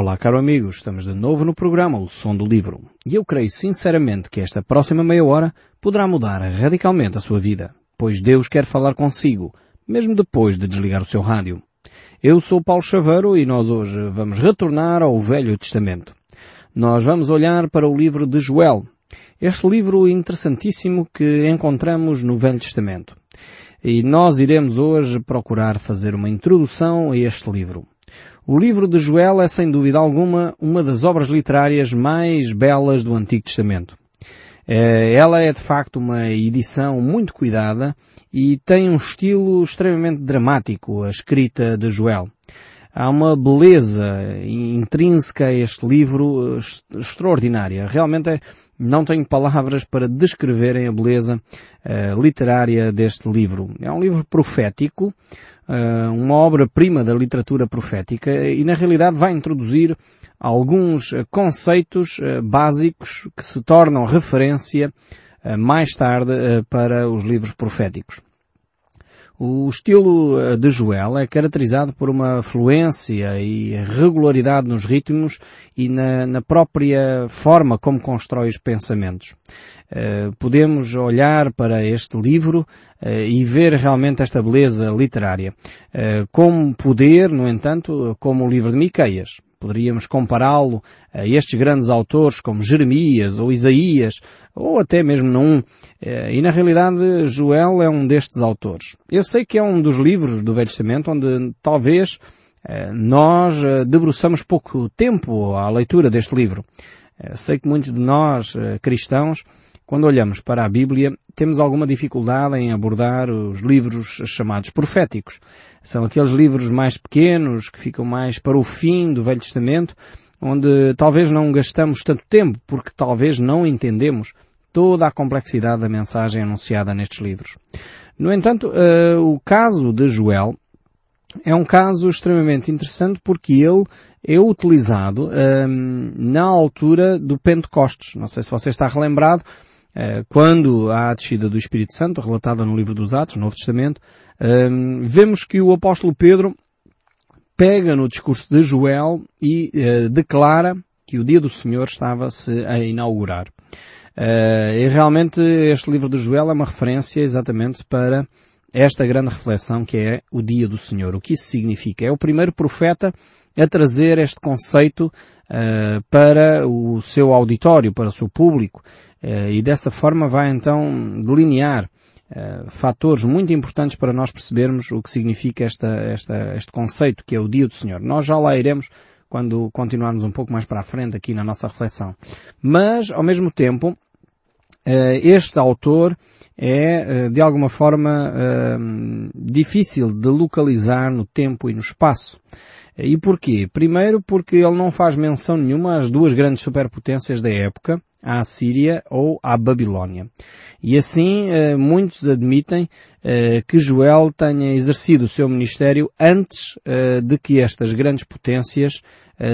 Olá, caro amigos, estamos de novo no programa O Som do Livro e eu creio sinceramente que esta próxima meia hora poderá mudar radicalmente a sua vida, pois Deus quer falar consigo, mesmo depois de desligar o seu rádio. Eu sou Paulo Chaveiro e nós hoje vamos retornar ao Velho Testamento. Nós vamos olhar para o livro de Joel, este livro interessantíssimo que encontramos no Velho Testamento. E nós iremos hoje procurar fazer uma introdução a este livro. O livro de Joel é, sem dúvida alguma, uma das obras literárias mais belas do Antigo Testamento. Ela é, de facto, uma edição muito cuidada e tem um estilo extremamente dramático, a escrita de Joel. Há uma beleza intrínseca a este livro extraordinária. Realmente não tenho palavras para descreverem a beleza literária deste livro. É um livro profético, uma obra-prima da literatura profética e, na realidade, vai introduzir alguns conceitos básicos que se tornam referência mais tarde para os livros proféticos. O estilo de Joel é caracterizado por uma fluência e regularidade nos ritmos e na própria forma como constrói os pensamentos. Podemos olhar para este livro e ver realmente esta beleza literária. Como poder, no entanto, como o livro de Miqueias. Poderíamos compará-lo a estes grandes autores como Jeremias ou Isaías, ou até mesmo Naum. E na realidade Joel é um destes autores. Eu sei que é um dos livros do Velho Testamento onde talvez nós debruçamos pouco tempo à leitura deste livro. Sei que muitos de nós cristãos, quando olhamos para a Bíblia, temos alguma dificuldade em abordar os livros chamados proféticos. São aqueles livros mais pequenos, que ficam mais para o fim do Velho Testamento, onde talvez não gastamos tanto tempo, porque talvez não entendemos toda a complexidade da mensagem anunciada nestes livros. No entanto, o caso de Joel é um caso extremamente interessante porque ele é utilizado na altura do Pentecostes. Não sei se você está relembrado. Quando há a descida do Espírito Santo, relatada no livro dos Atos, no Novo Testamento, vemos que o apóstolo Pedro pega no discurso de Joel e declara que o dia do Senhor estava-se a inaugurar. E realmente este livro de Joel é uma referência exatamente para esta grande reflexão que é o dia do Senhor. O que isso significa? É o primeiro profeta a trazer este conceito para o seu auditório, para o seu público, e dessa forma vai então delinear fatores muito importantes para nós percebermos o que significa este conceito que é o dia do Senhor. Nós já lá iremos quando continuarmos um pouco mais para a frente aqui na nossa reflexão. Mas, ao mesmo tempo, este autor é, de alguma forma, difícil de localizar no tempo e no espaço. E porquê? Primeiro porque ele não faz menção nenhuma às duas grandes superpotências da época, à Assíria ou à Babilônia. E assim, muitos admitem que Joel tenha exercido o seu ministério antes de que estas grandes potências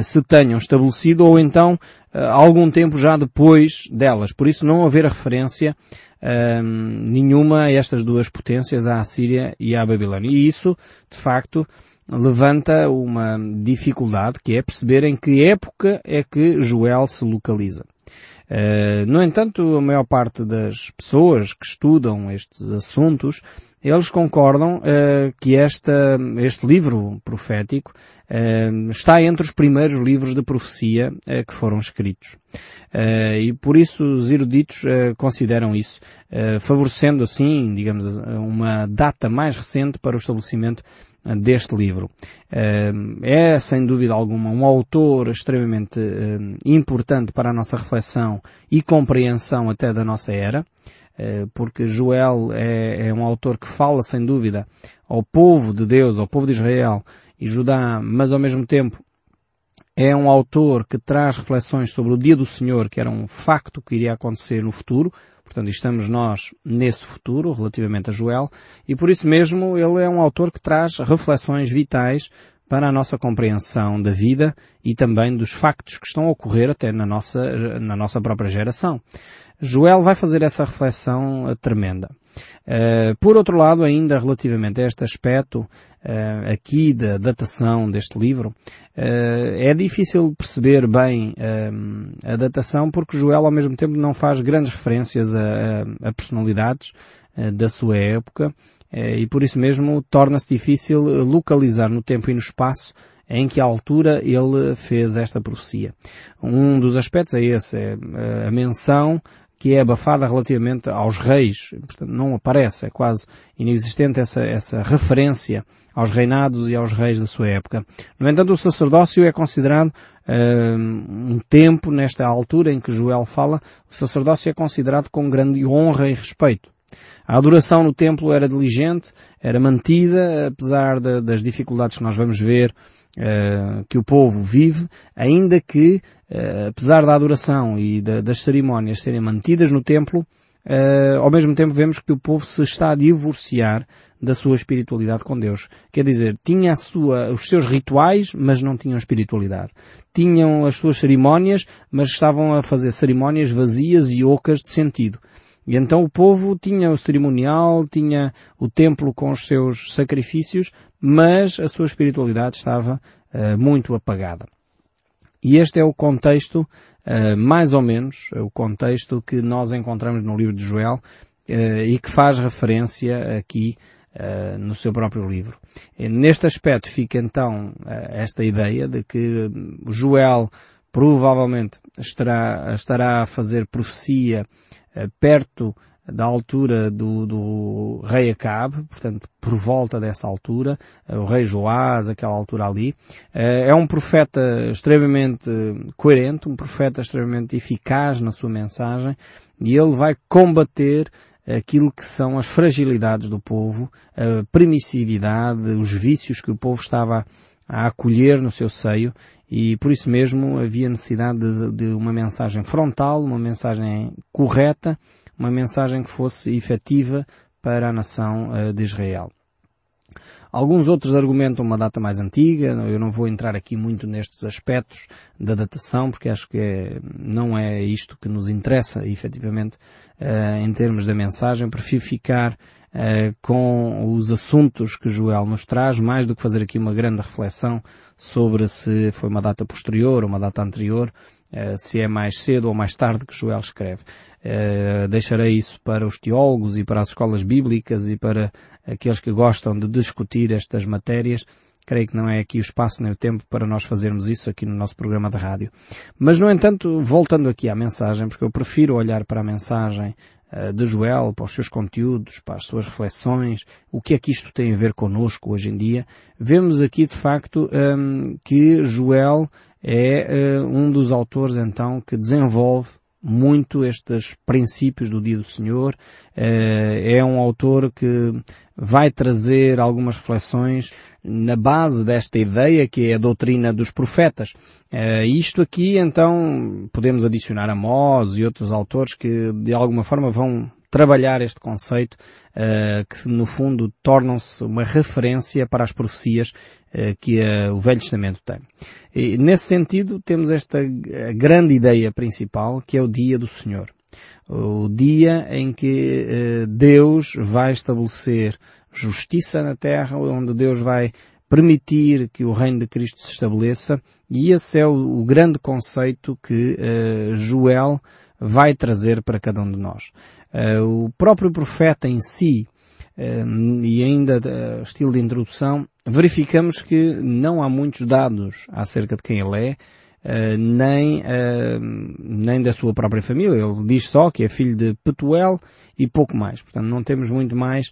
se tenham estabelecido ou então algum tempo já depois delas. Por isso não haver referência nenhuma a estas duas potências, à Assíria e à Babilônia. E isso, de facto, levanta uma dificuldade que é perceber em que época é que Joel se localiza. No entanto, a maior parte das pessoas que estudam estes assuntos, eles concordam que este livro profético está entre os primeiros livros de profecia que foram escritos. E por isso os eruditos consideram isso, favorecendo assim, digamos, uma data mais recente para o estabelecimento deste livro. É, sem dúvida alguma, um autor extremamente importante para a nossa reflexão e compreensão até da nossa era, porque Joel é um autor que fala, sem dúvida, ao povo de Deus, ao povo de Israel e Judá, mas ao mesmo tempo é um autor que traz reflexões sobre o dia do Senhor, que era um facto que iria acontecer no futuro. Portanto, estamos nós nesse futuro, relativamente a Joel, e por isso mesmo ele é um autor que traz reflexões vitais para a nossa compreensão da vida e também dos factos que estão a ocorrer até na nossa própria geração. Joel vai fazer essa reflexão tremenda. Por outro lado, ainda relativamente a este aspecto aqui da datação deste livro, é difícil perceber bem a datação, porque Joel ao mesmo tempo não faz grandes referências a personalidades da sua época, e por isso mesmo torna-se difícil localizar no tempo e no espaço em que altura ele fez esta profecia. Um dos aspectos é esse, é a menção que é abafada relativamente aos reis. Portanto, não aparece, é quase inexistente essa referência aos reinados e aos reis da sua época. No entanto, o sacerdócio é considerado um tempo, nesta altura em que Joel fala, o sacerdócio é considerado com grande honra e respeito. A adoração no templo era diligente, era mantida, apesar das dificuldades que nós vamos ver que o povo vive, ainda que, apesar da adoração e das cerimónias serem mantidas no templo, ao mesmo tempo vemos que o povo se está a divorciar da sua espiritualidade com Deus. Quer dizer, tinha os seus rituais, mas não tinham espiritualidade. Tinham as suas cerimónias, mas estavam a fazer cerimónias vazias e ocas de sentido. E então o povo tinha o cerimonial, tinha o templo com os seus sacrifícios, mas a sua espiritualidade estava muito apagada. E este é o contexto, mais ou menos, o contexto que nós encontramos no livro de Joel e que faz referência aqui no seu próprio livro. E neste aspecto fica então esta ideia de que Joel provavelmente estará a fazer profecia perto da altura do rei Acabe, portanto, por volta dessa altura, o rei Joás, aquela altura ali. É um profeta extremamente coerente, um profeta extremamente eficaz na sua mensagem, e ele vai combater aquilo que são as fragilidades do povo, a permissividade, os vícios que o povo estava a acolher no seu seio, e por isso mesmo havia necessidade de uma mensagem frontal, uma mensagem correta, uma mensagem que fosse efetiva para a nação de Israel. Alguns outros argumentam uma data mais antiga. Eu não vou entrar aqui muito nestes aspectos da datação, porque acho que não é isto que nos interessa, efetivamente, em termos da mensagem. Prefiro ficar com os assuntos que Joel nos traz, mais do que fazer aqui uma grande reflexão sobre se foi uma data posterior ou uma data anterior, se é mais cedo ou mais tarde que Joel escreve. Deixarei isso para os teólogos e para as escolas bíblicas e para aqueles que gostam de discutir estas matérias. Creio que não é aqui o espaço nem o tempo para nós fazermos isso aqui no nosso programa de rádio. Mas, no entanto, voltando aqui à mensagem, porque eu prefiro olhar para a mensagem de Joel, para os seus conteúdos, para as suas reflexões, o que é que isto tem a ver connosco hoje em dia, vemos aqui de facto que Joel é um dos autores então que desenvolve muito estes princípios do Dia do Senhor. É um autor que vai trazer algumas reflexões na base desta ideia que é a doutrina dos profetas. Isto aqui, então, podemos adicionar Amós e outros autores que, de alguma forma, vão trabalhar este conceito, que no fundo tornam-se uma referência para as profecias que o Velho Testamento tem. E, nesse sentido, temos esta grande ideia principal, que é o Dia do Senhor. O dia em que Deus vai estabelecer justiça na terra, onde Deus vai permitir que o reino de Cristo se estabeleça, e esse é o grande conceito que Joel vai trazer para cada um de nós. O próprio profeta em si, e ainda estilo de introdução, verificamos que não há muitos dados acerca de quem ele é, nem da sua própria família. Ele diz só que é filho de Petuel e pouco mais. Portanto, não temos muito mais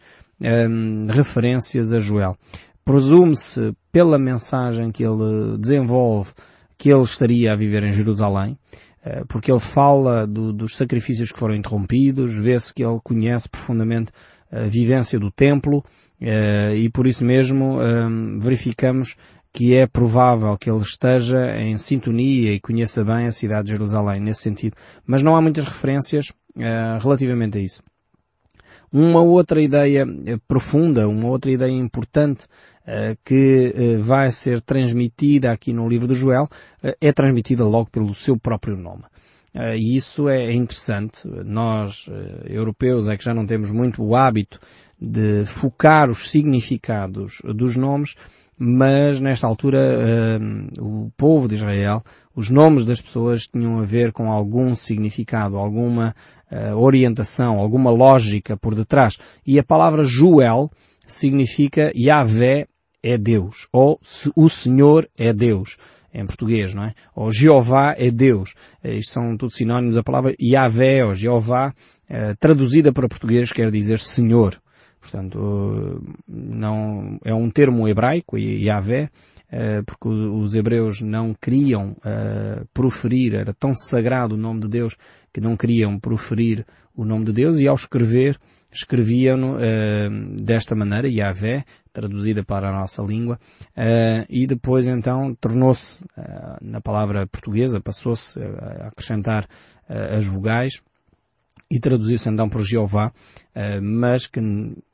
referências a Joel. Presume-se, pela mensagem que ele desenvolve, que ele estaria a viver em Jerusalém, porque ele fala dos sacrifícios que foram interrompidos, vê-se que ele conhece profundamente a vivência do templo, e por isso mesmo verificamos que é provável que ele esteja em sintonia e conheça bem a cidade de Jerusalém, nesse sentido. Mas não há muitas referências relativamente a isso. Uma outra ideia profunda, uma outra ideia importante que vai ser transmitida aqui no livro de Joel, é transmitida logo pelo seu próprio nome. E isso é interessante. Nós, europeus, é que já não temos muito o hábito de focar os significados dos nomes, mas nesta altura o povo de Israel, os nomes das pessoas tinham a ver com algum significado, alguma orientação, alguma lógica por detrás. E a palavra Joel significa Yahvé é Deus, ou o Senhor é Deus, em português, não é? Ou Jeová é Deus. Isto são tudo sinónimos. A palavra Yahvé ou Jeová, traduzida para português, quer dizer Senhor. Portanto, não, é um termo hebraico, Yahvé, porque os hebreus não queriam proferir, era tão sagrado o nome de Deus que não queriam proferir o nome de Deus, e ao escrever, escreviam-no desta maneira, Yahvé, traduzida para a nossa língua, e depois então tornou-se, na palavra portuguesa, passou-se a acrescentar as vogais, e traduziu-se então por Jeová, mas que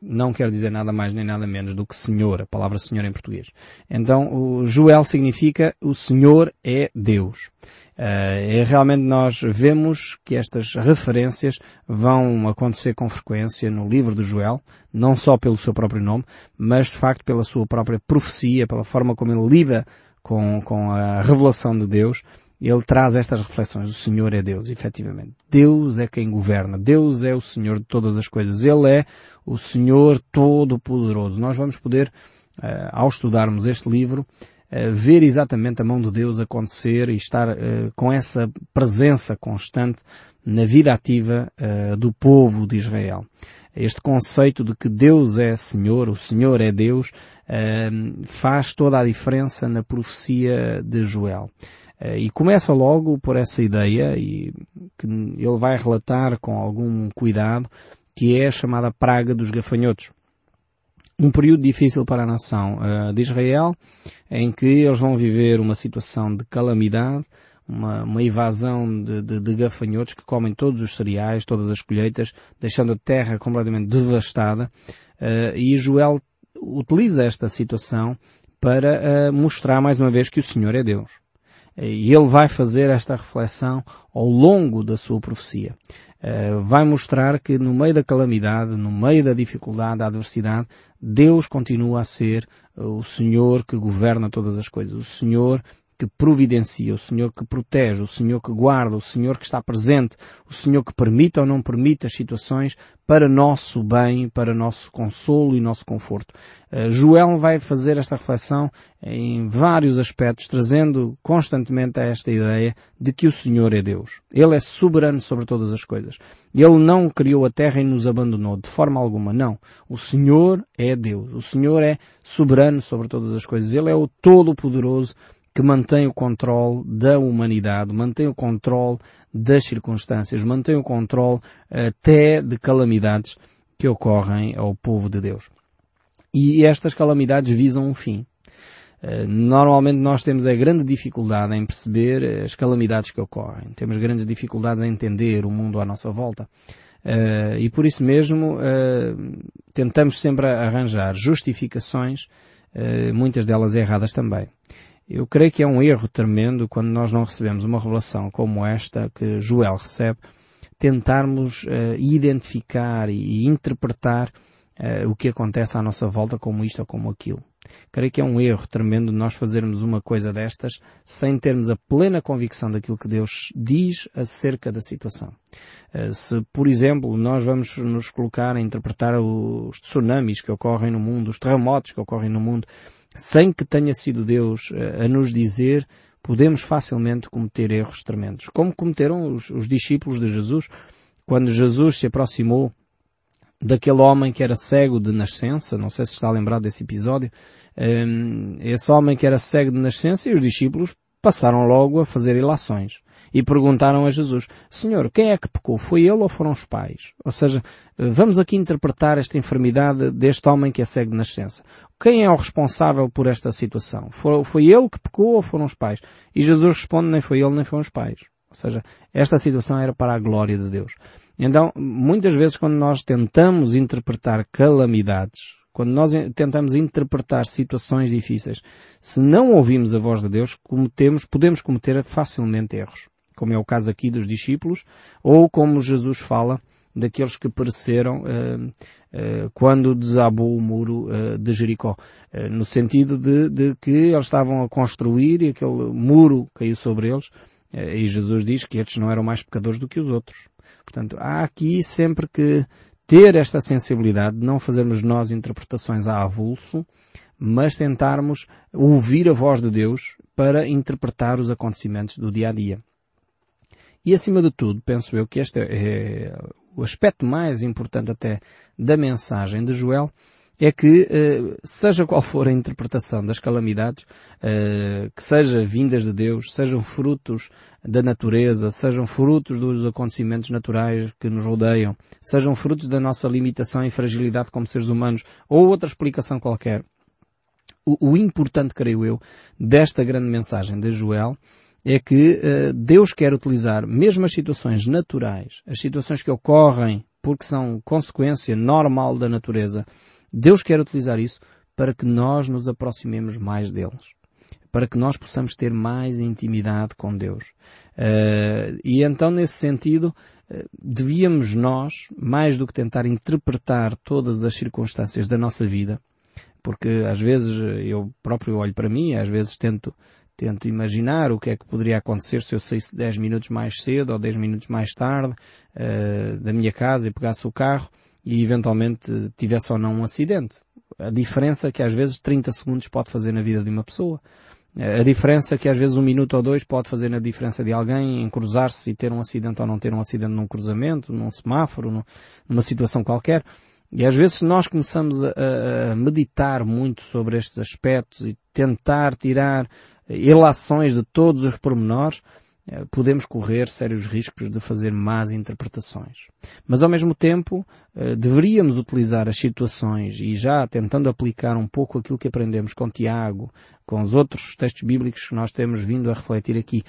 não quer dizer nada mais nem nada menos do que Senhor, a palavra Senhor em português. Então, o Joel significa o Senhor é Deus. E realmente nós vemos que estas referências vão acontecer com frequência no livro de Joel, não só pelo seu próprio nome, mas de facto pela sua própria profecia, pela forma como ele lida com a revelação de Deus. Ele traz estas reflexões. O Senhor é Deus, efetivamente. Deus é quem governa. Deus é o Senhor de todas as coisas. Ele é o Senhor Todo-Poderoso. Nós vamos poder, ao estudarmos este livro, ver exatamente a mão de Deus acontecer e estar com essa presença constante na vida ativa do povo de Israel. Este conceito de que Deus é Senhor, o Senhor é Deus, faz toda a diferença na profecia de Joel. E começa logo por essa ideia, e que ele vai relatar com algum cuidado, que é a chamada praga dos gafanhotos. Um período difícil para a nação de Israel, em que eles vão viver uma situação de calamidade, uma invasão de gafanhotos que comem todos os cereais, todas as colheitas, deixando a terra completamente devastada. E Joel utiliza esta situação para mostrar mais uma vez que o Senhor é Deus. E ele vai fazer esta reflexão ao longo da sua profecia. Vai mostrar que no meio da calamidade, no meio da dificuldade, da adversidade, Deus continua a ser o Senhor que governa todas as coisas, o Senhor que providencia, o Senhor que protege, o Senhor que guarda, o Senhor que está presente, o Senhor que permite ou não permite as situações para nosso bem, para nosso consolo e nosso conforto. Joel vai fazer esta reflexão em vários aspectos, trazendo constantemente esta ideia de que o Senhor é Deus. Ele é soberano sobre todas as coisas. Ele não criou a terra e nos abandonou, de forma alguma, não. O Senhor é Deus. O Senhor é soberano sobre todas as coisas. Ele é o Todo-Poderoso que mantém o controle da humanidade, mantém o controle das circunstâncias, mantém o controle até de calamidades que ocorrem ao povo de Deus. E estas calamidades visam um fim. Normalmente nós temos a grande dificuldade em perceber as calamidades que ocorrem. Temos grandes dificuldades em entender o mundo à nossa volta. E por isso mesmo tentamos sempre arranjar justificações, muitas delas erradas também. Eu creio que é um erro tremendo quando nós não recebemos uma revelação como esta que Joel recebe, tentarmos identificar e interpretar o que acontece à nossa volta como isto ou como aquilo. Creio que é um erro tremendo nós fazermos uma coisa destas sem termos a plena convicção daquilo que Deus diz acerca da situação. Se, por exemplo, nós vamos nos colocar a interpretar os tsunamis que ocorrem no mundo, os terremotos que ocorrem no mundo, sem que tenha sido Deus a nos dizer, podemos facilmente cometer erros tremendos. Como cometeram os discípulos de Jesus, quando Jesus se aproximou daquele homem que era cego de nascença, não sei se está lembrado desse episódio, esse homem que era cego de nascença, e os discípulos passaram logo a fazer ilações. E perguntaram a Jesus, Senhor, quem é que pecou? Foi ele ou foram os pais? Ou seja, vamos aqui interpretar esta enfermidade deste homem que é cego de nascença. Quem é o responsável por esta situação? Foi ele que pecou ou foram os pais? E Jesus responde, nem foi ele nem foram os pais. Ou seja, esta situação era para a glória de Deus. Então, muitas vezes quando nós tentamos interpretar calamidades Quando nós tentamos interpretar situações difíceis, se não ouvimos a voz de Deus, podemos cometer facilmente erros, como é o caso aqui dos discípulos, ou como Jesus fala daqueles que pereceram quando desabou o muro de Jericó, no sentido de que eles estavam a construir e aquele muro caiu sobre eles, e Jesus diz que estes não eram mais pecadores do que os outros. Portanto, há aqui sempre que ter esta sensibilidade de não fazermos nós interpretações a avulso, mas tentarmos ouvir a voz de Deus para interpretar os acontecimentos do dia a dia. E acima de tudo, penso eu que este é o aspecto mais importante até da mensagem de Joel, é que, seja qual for a interpretação das calamidades, que sejam vindas de Deus, sejam frutos da natureza, sejam frutos dos acontecimentos naturais que nos rodeiam, sejam frutos da nossa limitação e fragilidade como seres humanos, ou outra explicação qualquer. O importante, creio eu, desta grande mensagem de Joel é que Deus quer utilizar mesmo as situações naturais, as situações que ocorrem porque são consequência normal da natureza, Deus quer utilizar isso para que nós nos aproximemos mais deles, para que nós possamos ter mais intimidade com Deus. E então, nesse sentido, devíamos nós, mais do que tentar interpretar todas as circunstâncias da nossa vida, porque às vezes eu próprio olho para mim, às vezes tento imaginar o que é que poderia acontecer se eu saísse 10 minutos mais cedo ou 10 minutos mais tarde da minha casa e pegasse o carro e eventualmente tivesse ou não um acidente. A diferença que às vezes 30 segundos pode fazer na vida de uma pessoa. A diferença que às vezes um minuto ou dois pode fazer na diferença de alguém em cruzar-se e ter um acidente ou não ter um acidente num cruzamento, num semáforo, numa situação qualquer. E às vezes se nós começamos a meditar muito sobre estes aspectos e tentar tirar ilações de todos os pormenores, podemos correr sérios riscos de fazer más interpretações. Mas, ao mesmo tempo, deveríamos utilizar as situações e já tentando aplicar um pouco aquilo que aprendemos com Tiago, com os outros textos bíblicos que nós temos vindo a refletir aqui.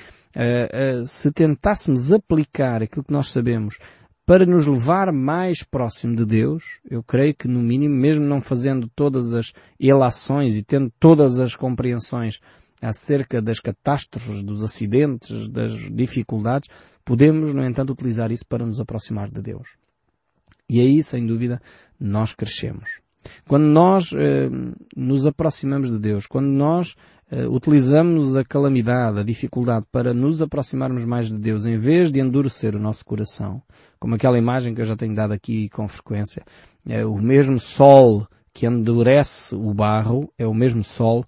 Se tentássemos aplicar aquilo que nós sabemos para nos levar mais próximo de Deus, eu creio que, no mínimo, mesmo não fazendo todas as ilações e tendo todas as compreensões acerca das catástrofes, dos acidentes, das dificuldades, podemos, no entanto, utilizar isso para nos aproximar de Deus. E aí, sem dúvida, nós crescemos. Quando nós nos aproximamos de Deus, quando nós utilizamos a calamidade, a dificuldade para nos aproximarmos mais de Deus, em vez de endurecer o nosso coração, como aquela imagem que eu já tenho dado aqui com frequência, o mesmo sol que endurece o barro é o mesmo sol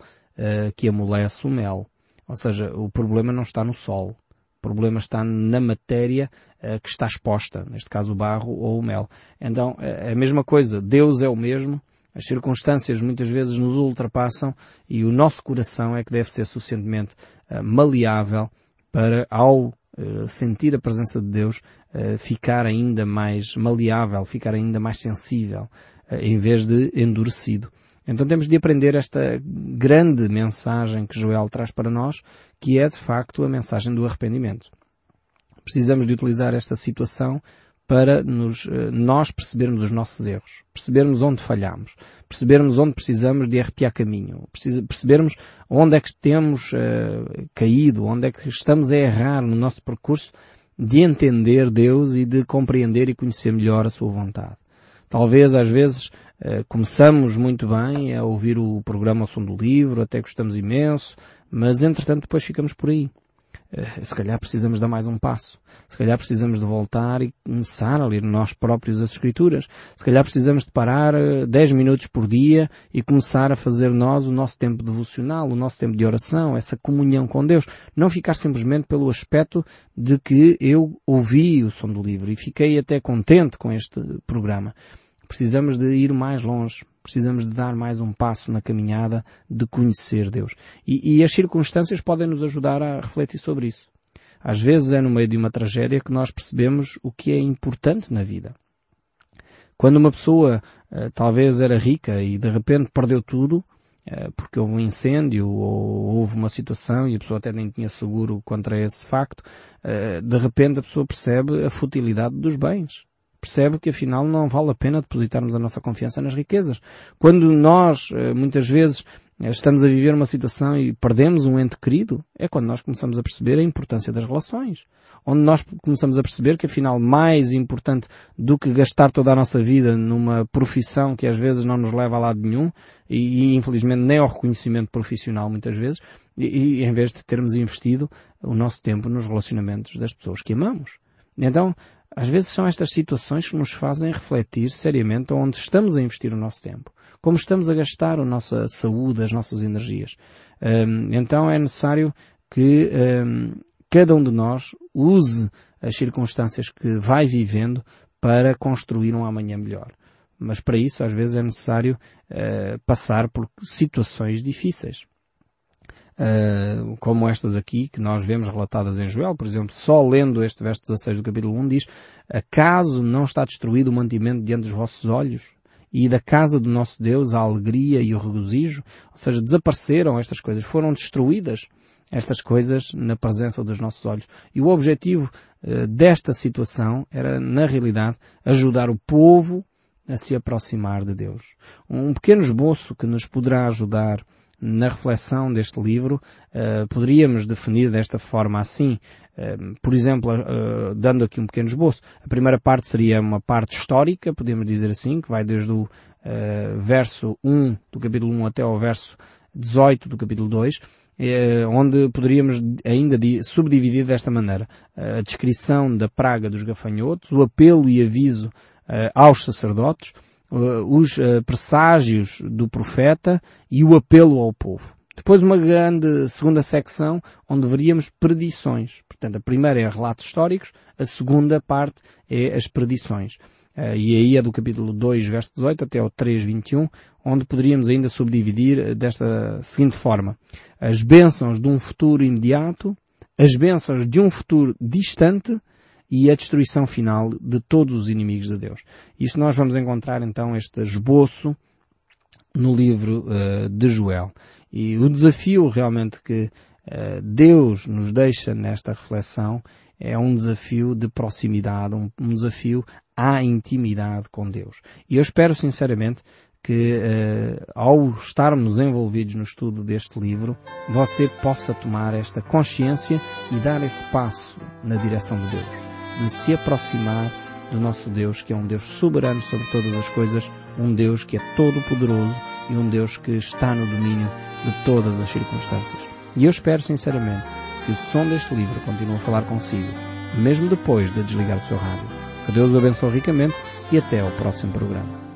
que amolece o mel. Ou seja, o problema não está no sol. O problema está na matéria que está exposta, neste caso o barro ou o mel. Então, é a mesma coisa. Deus é o mesmo. As circunstâncias muitas vezes nos ultrapassam e o nosso coração é que deve ser suficientemente maleável para, ao sentir a presença de Deus, ficar ainda mais maleável, ficar ainda mais sensível, em vez de endurecido. Então temos de aprender esta grande mensagem que Joel traz para nós, que é de facto a mensagem do arrependimento. Precisamos de utilizar esta situação para nós percebermos os nossos erros, percebermos onde falhamos, percebermos onde precisamos de arrepiar caminho, percebermos onde é que temos caído, onde é que estamos a errar no nosso percurso de entender Deus e de compreender e conhecer melhor a sua vontade. Talvez, às vezes, começamos muito bem a ouvir o programa O Som do Livro, até gostamos imenso, mas, entretanto, depois ficamos por aí. Se calhar precisamos dar mais um passo. Se calhar precisamos de voltar e começar a ler nós próprios as Escrituras. Se calhar precisamos de parar 10 minutos por dia e começar a fazer nós o nosso tempo devocional, o nosso tempo de oração, essa comunhão com Deus. Não ficar simplesmente pelo aspecto de que eu ouvi o som do livro e fiquei até contente com este programa. Precisamos de ir mais longe, precisamos de dar mais um passo na caminhada de conhecer Deus. E as circunstâncias podem nos ajudar a refletir sobre isso. Às vezes é no meio de uma tragédia que nós percebemos o que é importante na vida. Quando uma pessoa talvez era rica e de repente perdeu tudo, porque houve um incêndio ou houve uma situação e a pessoa até nem tinha seguro contra esse facto, de repente a pessoa percebe a futilidade dos bens. percebe que afinal não vale a pena depositarmos a nossa confiança nas riquezas. Quando nós, muitas vezes, estamos a viver uma situação e perdemos um ente querido, é quando nós começamos a perceber a importância das relações. Onde nós começamos a perceber que afinal mais importante do que gastar toda a nossa vida numa profissão que às vezes não nos leva a lado nenhum, e infelizmente nem ao reconhecimento profissional muitas vezes, e em vez de termos investido o nosso tempo nos relacionamentos das pessoas que amamos. Então, às vezes são estas situações que nos fazem refletir seriamente onde estamos a investir o nosso tempo, como estamos a gastar a nossa saúde, as nossas energias. Então é necessário que cada um de nós use as circunstâncias que vai vivendo para construir um amanhã melhor. Mas para isso às vezes é necessário passar por situações difíceis. Como estas aqui que nós vemos relatadas em Joel, por exemplo, só lendo este verso 16 do capítulo 1 diz: acaso não está destruído o mantimento diante dos vossos olhos? E da casa do nosso Deus a alegria e o regozijo? Ou seja, desapareceram estas coisas, foram destruídas estas coisas na presença dos nossos olhos. E o objetivo desta situação era, na realidade, ajudar o povo a se aproximar de Deus. Um pequeno esboço que nos poderá ajudar na reflexão deste livro, poderíamos definir desta forma assim, por exemplo, dando aqui um pequeno esboço. A primeira parte seria uma parte histórica, podemos dizer assim, que vai desde o verso 1 do capítulo 1 até ao verso 18 do capítulo 2, onde poderíamos ainda subdividir desta maneira. A descrição da praga dos gafanhotos, o apelo e aviso aos sacerdotes, os presságios do profeta e o apelo ao povo. Depois uma grande segunda secção onde veríamos predições. Portanto, a primeira é relatos históricos, a segunda parte é as predições. E aí é do capítulo 2, verso 18 até ao 3, 21, onde poderíamos ainda subdividir desta seguinte forma. As bênçãos de um futuro imediato, as bênçãos de um futuro distante, e a destruição final de todos os inimigos de Deus. Isto nós vamos encontrar, então, este esboço no livro de Joel. E o desafio realmente que Deus nos deixa nesta reflexão é um desafio de proximidade, um desafio à intimidade com Deus. E eu espero, sinceramente, que ao estarmos envolvidos no estudo deste livro, você possa tomar esta consciência e dar esse passo na direção de Deus, de se aproximar do nosso Deus, que é um Deus soberano sobre todas as coisas, um Deus que é todo-poderoso e um Deus que está no domínio de todas as circunstâncias. E eu espero sinceramente que o som deste livro continue a falar consigo, mesmo depois de desligar o seu rádio. Que Deus o abençoe ricamente e até ao próximo programa.